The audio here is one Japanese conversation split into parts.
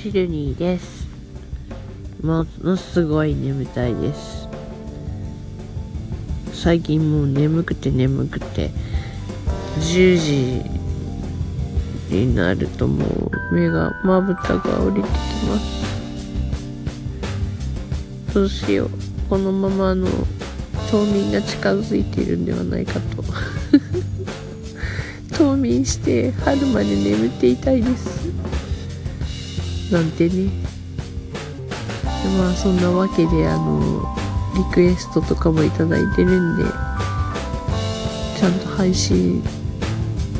シルニーです。ものすごい眠たいです。最近もう眠くて10時になるともうまぶたが降りてきます。どうしよう、このまま冬眠が近づいているんではないかと冬眠して春まで眠っていたいですなんてね。まあそんなわけでリクエストとかもいただいてるんでちゃんと配信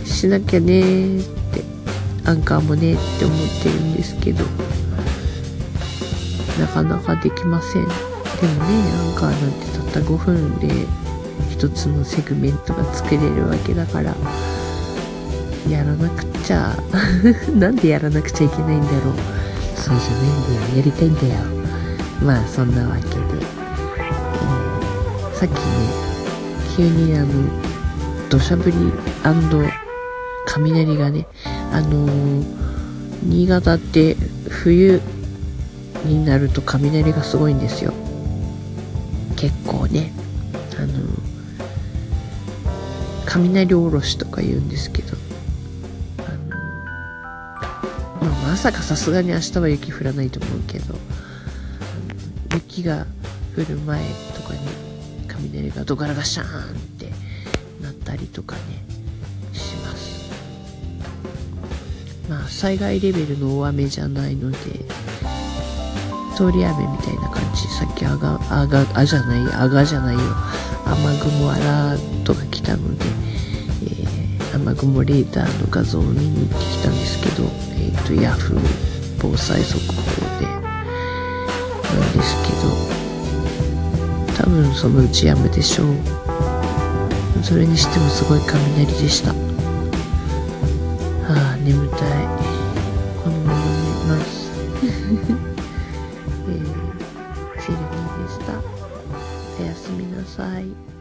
しなきゃねーってアンカーもねって思ってるんですけどなかなかできません。でもねアンカーなんてたった5分で一つのセグメントが作れるわけだからやらなくちゃなんでやらなくちゃいけないんだろう。そうじゃないんだよ、やりたいんだよ。まあそんなわけで、さっきね急に土砂降り雷がね新潟って冬になると雷がすごいんですよ。結構ね雷おろしとか言うんですけどまさかさすがに明日は雪降らないと思うけど雪が降る前とかに雷がドカラガシャーンってなったりとかねします。まあ災害レベルの大雨じゃないので通り雨みたいな感じ。さっきじゃないよ雨雲アラートが来たので、雨雲レーダーの画像を見に行ってきたんですけど、ヤフー防災速報でなんですけど多分そのうちやむでしょう。それにしてもすごい雷でした。はあ眠たい、このまま寝ますシルニーでした。おやすみなさい。